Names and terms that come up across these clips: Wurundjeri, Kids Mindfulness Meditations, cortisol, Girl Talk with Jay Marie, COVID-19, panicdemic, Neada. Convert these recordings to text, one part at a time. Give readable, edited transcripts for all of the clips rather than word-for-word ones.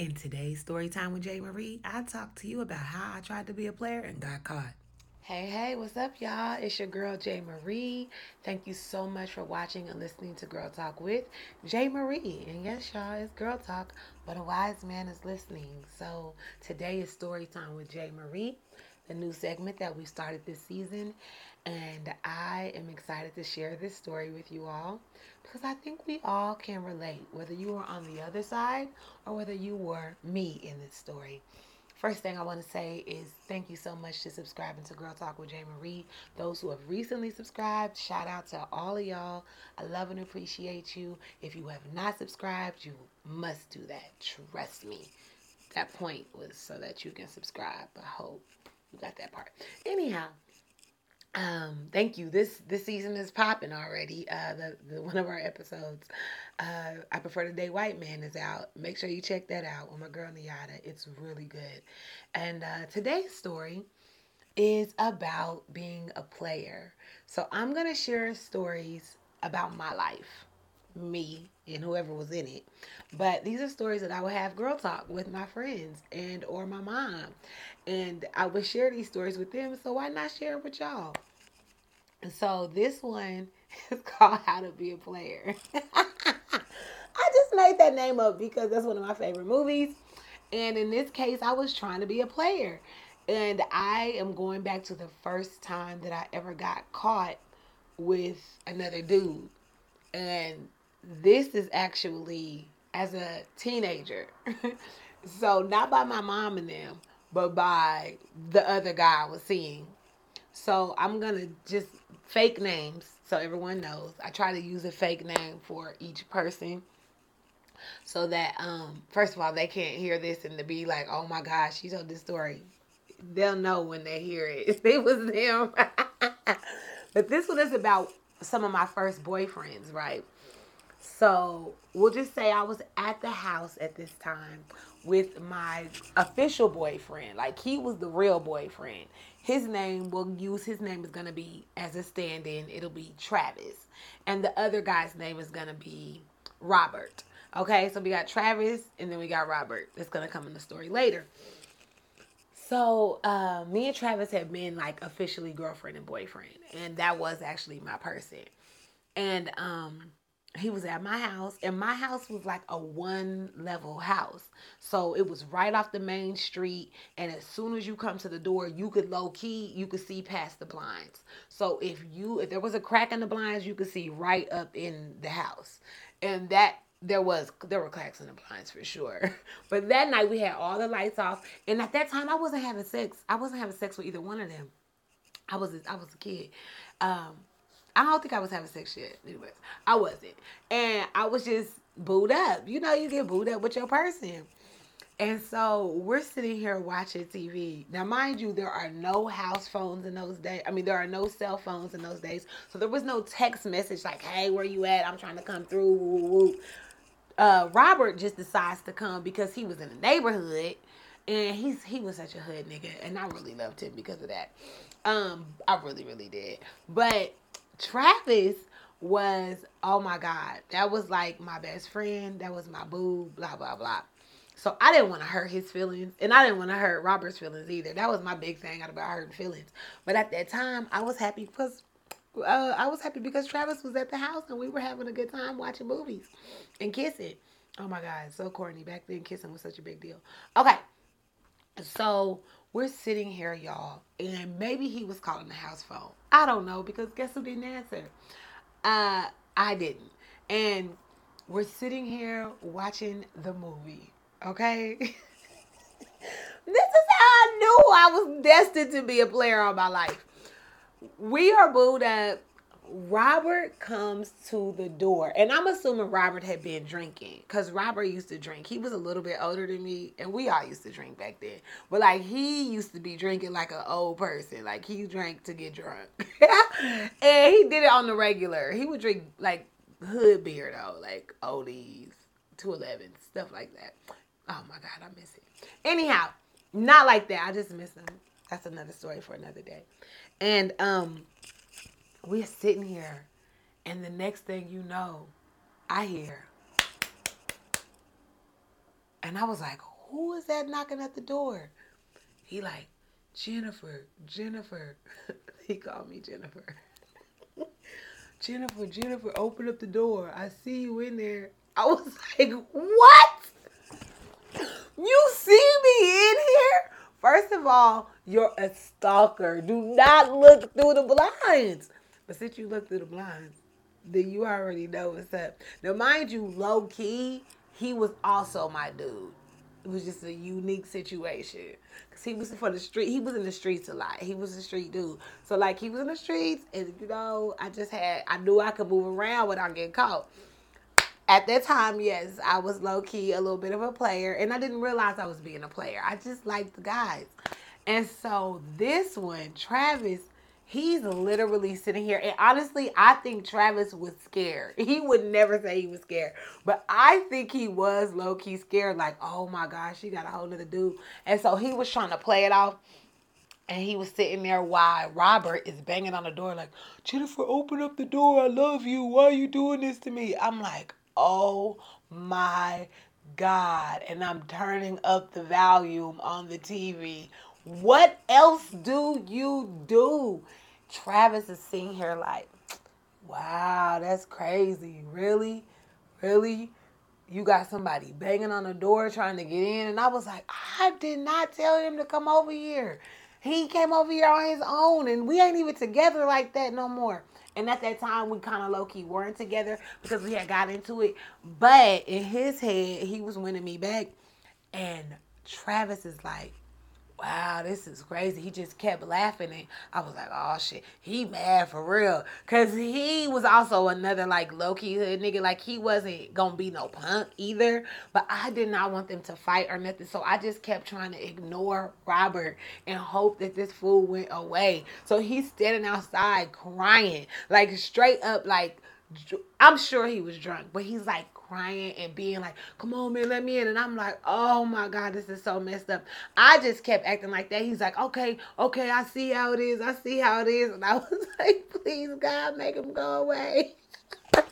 In today's story time with Jay Marie, I talked to you about how I tried to be a player and got caught. Hey, what's up, y'all? It's your girl, Jay Marie. Thank you so much for watching and listening to Girl Talk with Jay Marie. And yes, y'all, it's Girl Talk, but a wise man is listening. So today is story time with Jay Marie, the new segment that we started this season. And I am excited to share this story with you all because I think we all can relate, whether you were on the other side or whether you were me in this story. First thing I want to say is thank you so much to subscribing to Girl Talk with Jay Marie. Those who have recently subscribed, shout out to all of y'all. I love and appreciate you. If you have not subscribed, you must do that. Trust me. That point was so that you can subscribe. I hope you got that part. Anyhow, thank you. This season is popping already. The one of our episodes, I Prefer the Day White Man, is out. Make sure you check that out with my girl Neada. It's really good. And today's story is about being a player. So I'm gonna share stories about my life, me and whoever was in it. But these are stories that I would have girl talk with my friends and or my mom. And I would share these stories with them. So why not share it with y'all? And so this one is called How to Be a Player. I just made that name up because that's one of my favorite movies. And in this case, I was trying to be a player. And I am going back to the first time that I ever got caught with another dude. And this is actually as a teenager. So not by my mom and them, but by the other guy I was seeing. So I'm going to just fake names so everyone knows. I try to use a fake name for each person so that, first of all, they can't hear this and to be like, oh my gosh, she told this story. They'll know when they hear it. It was them. But this one is about some of my first boyfriends, right? So we'll just say I was at the house at this time with my official boyfriend. Like, he was the real boyfriend. His name, we'll use his name, is going to be as a stand-in. It'll be Travis. And the other guy's name is going to be Robert. Okay, so we got Travis and then we got Robert. That's going to come in the story later. So, me and Travis had been, like, officially girlfriend and boyfriend. And that was actually my person. And, he was at my house. And my house was, like, a one-level house. So, it was right off the main street. And as soon as you come to the door, you could low-key, you could see past the blinds. So, if there was a crack in the blinds, you could see right up in the house. And that... There were cracks in the blinds for sure. But that night we had all the lights off. And at that time I wasn't having sex. I wasn't having sex with either one of them. I was a kid. I don't think I was having sex yet. Anyways, I wasn't. And I was just booed up. You know, you get booed up with your person. And so we're sitting here watching TV. Now, mind you, there are no house phones in those days. I mean, there are no cell phones in those days. So there was no text message like, hey, where you at? I'm trying to come through. Woo, woo. Robert just decides to come because he was in the neighborhood, and he was such a hood nigga, and I really loved him because of that. I really, really did. But Travis was, oh my God, that was like my best friend, that was my boo, blah, blah, blah. So I didn't want to hurt his feelings, and I didn't want to hurt Robert's feelings either. That was my big thing about hurting feelings. But at that time, I was happy because Travis was at the house and we were having a good time watching movies and kissing. Oh my God, so corny. Back then, kissing was such a big deal. Okay, so we're sitting here, y'all, and maybe he was calling the house phone. I don't know, because guess who didn't answer? I didn't. And we're sitting here watching the movie, okay? This is how I knew I was destined to be a player all my life. We are booed up. Robert comes to the door. And I'm assuming Robert had been drinking, because Robert used to drink. He was a little bit older than me, and we all used to drink back then. But, like, he used to be drinking like an old person. Like, he drank to get drunk. And he did it on the regular. He would drink, like, hood beer, though. Like, oldies, 211, stuff like that. Oh, my God, I miss it. Anyhow, not like that. I just miss him. That's another story for another day. And we're sitting here, and the next thing you know, I hear And I was like, who is that knocking at the door? He like, Jennifer. He called me Jennifer. Jennifer, open up the door. I see you in there. I was like, what? You see me in here? First of all, you're a stalker. Do not look through the blinds. But since you look through the blinds, then you already know what's up. Now, mind you, low key, he was also my dude. It was just a unique situation. Because he was from the street. He was in the streets a lot. He was a street dude. So, like, he was in the streets. And, you know, I knew I could move around without getting caught. At that time, yes, I was low-key a little bit of a player. And I didn't realize I was being a player. I just liked the guys. And so this one, Travis, he's literally sitting here. And honestly, I think Travis was scared. He would never say he was scared. But I think he was low-key scared. Like, oh, my gosh, she got a whole nother dude. And so he was trying to play it off. And he was sitting there while Robert is banging on the door like, Jennifer, open up the door. I love you. Why are you doing this to me? I'm like, oh my God. And I'm turning up the volume on the TV. What else do you do? Travis is sitting here like, wow, that's crazy. Really? Really? You got somebody banging on the door trying to get in? And I was like, I did not tell him to come over here. He came over here on his own, and we ain't even together like that no more. And at that time, we kind of low-key weren't together because we had got into it. But in his head, he was winning me back. And Travis is like, wow, this is crazy. He just kept laughing. And I was like, oh, shit, he mad for real. Because he was also another, like, low-key hood nigga. Like, he wasn't going to be no punk either. But I did not want them to fight or nothing. So I just kept trying to ignore Robert and hope that this fool went away. So he's standing outside crying. Like, straight up, like, I'm sure he was drunk. But he's, like, crying and being like, come on, man, let me in. And I'm like, oh my God, this is so messed up. I just kept acting like that. He's like, okay, I see how it is. And I was like, please, God, make him go away. I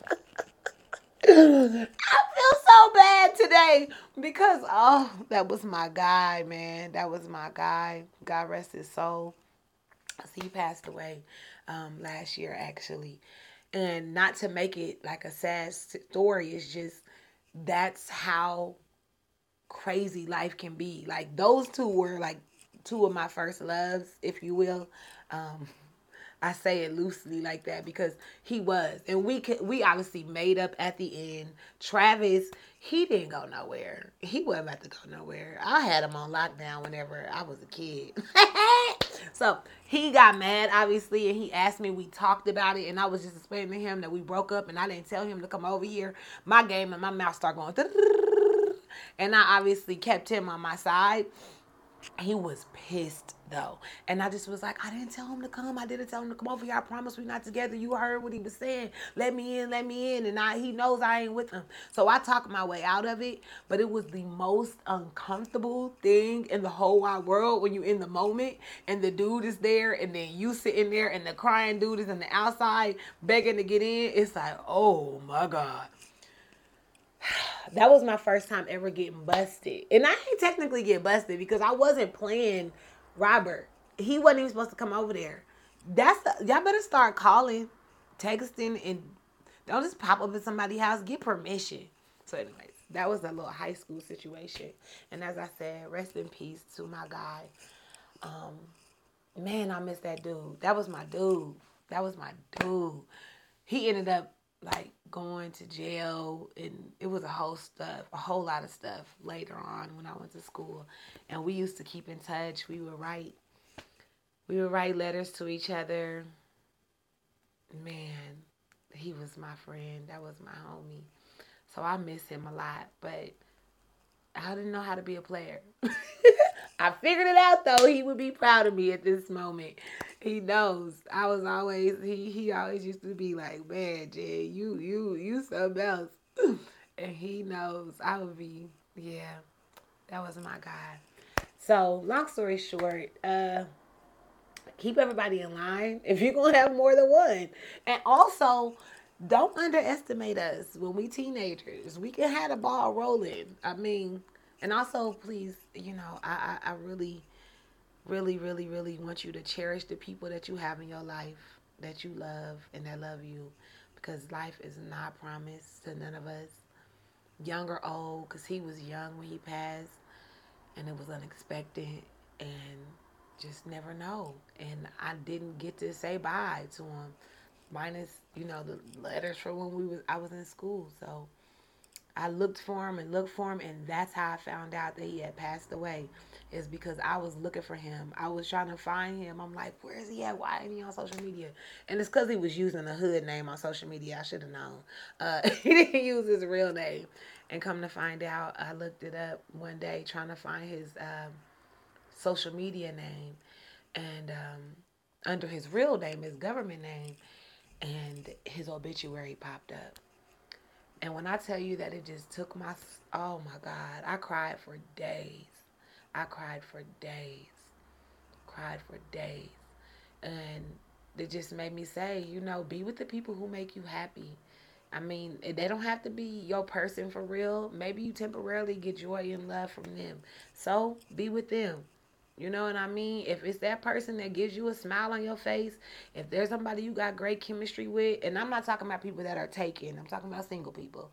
feel so bad today because, oh, that was my guy, man. That was my guy. God rest his soul. He passed away last year, actually. And not to make it like a sad story, it's just that's how crazy life can be. Like, those two were like two of my first loves, if you will. I say it loosely like that because he was. And we obviously made up at the end. Travis, he didn't go nowhere. He wasn't about to go nowhere. I had him on lockdown whenever I was a kid. So he got mad, obviously, and he asked me. We talked about it, and I was just explaining to him that we broke up, and I didn't tell him to come over here. My game and my mouth start going. And I obviously kept him on my side. He was pissed though. And I just was like, I didn't tell him to come. I didn't tell him to come over here. I promise we're not together. You heard what he was saying. Let me in. And he knows I ain't with him. So I talked my way out of it. But it was the most uncomfortable thing in the whole wide world when you're in the moment and the dude is there and then you sitting there and the crying dude is on the outside begging to get in. It's like, oh my God. That was my first time ever getting busted. And I ain't technically get busted because I wasn't playing Robert. He wasn't even supposed to come over there. Y'all better start calling, texting, and don't just pop up at somebody's house. Get permission. So anyways, that was a little high school situation. And as I said, rest in peace to my guy. Man, I miss that dude. That was my dude. He ended up like going to jail, and it was a whole lot of stuff later on when I went to school. And we used to keep in touch. We would write letters to each other. Man, he was my friend. That was my homie. So I miss him a lot, but I didn't know how to be a player. I figured it out though. He would be proud of me at this moment. He knows. I was always he always used to be like, man, Jay, you something else. And he knows I would be, yeah. That was my guy. So long story short, keep everybody in line if you're gonna have more than one. And also, don't underestimate us when we teenagers. We can have the ball rolling. I mean, And also, please, you know, I really want you to cherish the people that you have in your life, that you love and that love you, because life is not promised to none of us, young or old, because he was young when he passed, and it was unexpected, and just never know. And I didn't get to say bye to him, minus, you know, the letters from when I was in school. So I looked for him, and that's how I found out that he had passed away, is because I was looking for him. I was trying to find him. I'm like, where is he at? Why ain't he on social media? And it's because he was using a hood name on social media. I should have known. He didn't use his real name. And come to find out, I looked it up one day trying to find his social media name. And under his real name, his government name, and his obituary popped up. And when I tell you that, it just took my, oh my God, I cried for days. And it just made me say, you know, be with the people who make you happy. I mean, they don't have to be your person for real. Maybe you temporarily get joy and love from them. So be with them. You know what I mean? If it's that person that gives you a smile on your face, if there's somebody you got great chemistry with, and I'm not talking about people that are taken, I'm talking about single people,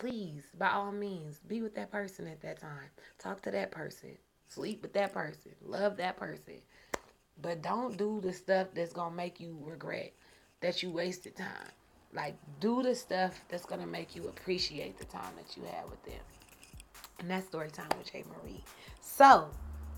please, by all means, be with that person at that time. Talk to that person. Sleep with that person. Love that person. But don't do the stuff that's going to make you regret that you wasted time. Like, do the stuff that's going to make you appreciate the time that you had with them. And that's story time with Jay Marie. So,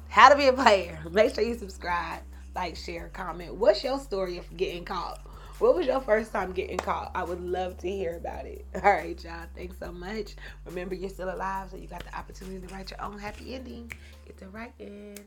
how to be a player. Make sure you subscribe, like, share, comment. What's your story of getting caught? What was your first time getting caught? I would love to hear about it. All right, y'all. Thanks so much. Remember, you're still alive, so you got the opportunity to write your own happy ending. Get to writing.